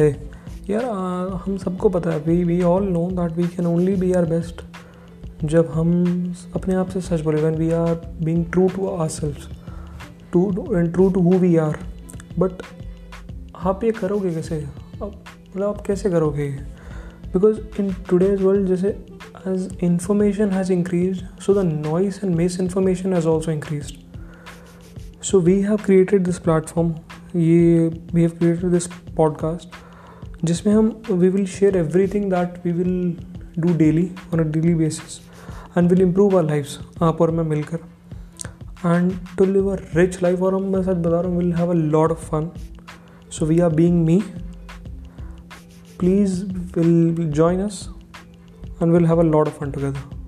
है यार। हम सबको पता है, we all know that we can only be our best जब हम अपने आप से सच बोले, when we are being true to ourselves and true to who we are. But आप ये करोगे कैसे, मतलब आप कैसे करोगे? बिकॉज इन टुडेज वर्ल्ड, जैसे as information has increase, so the noise and misinformation has also increase. So we have created this platform, we have created this podcast जिसमें हम we will share everything that we will do daily on a daily basis and will improve our lifes, आप और मैं मिलकर, and to live a rich life. और हम, मैं सच बता रहा हूँ, will have a lot of fun. So we are being me, please will join us and will have a lot of fun together.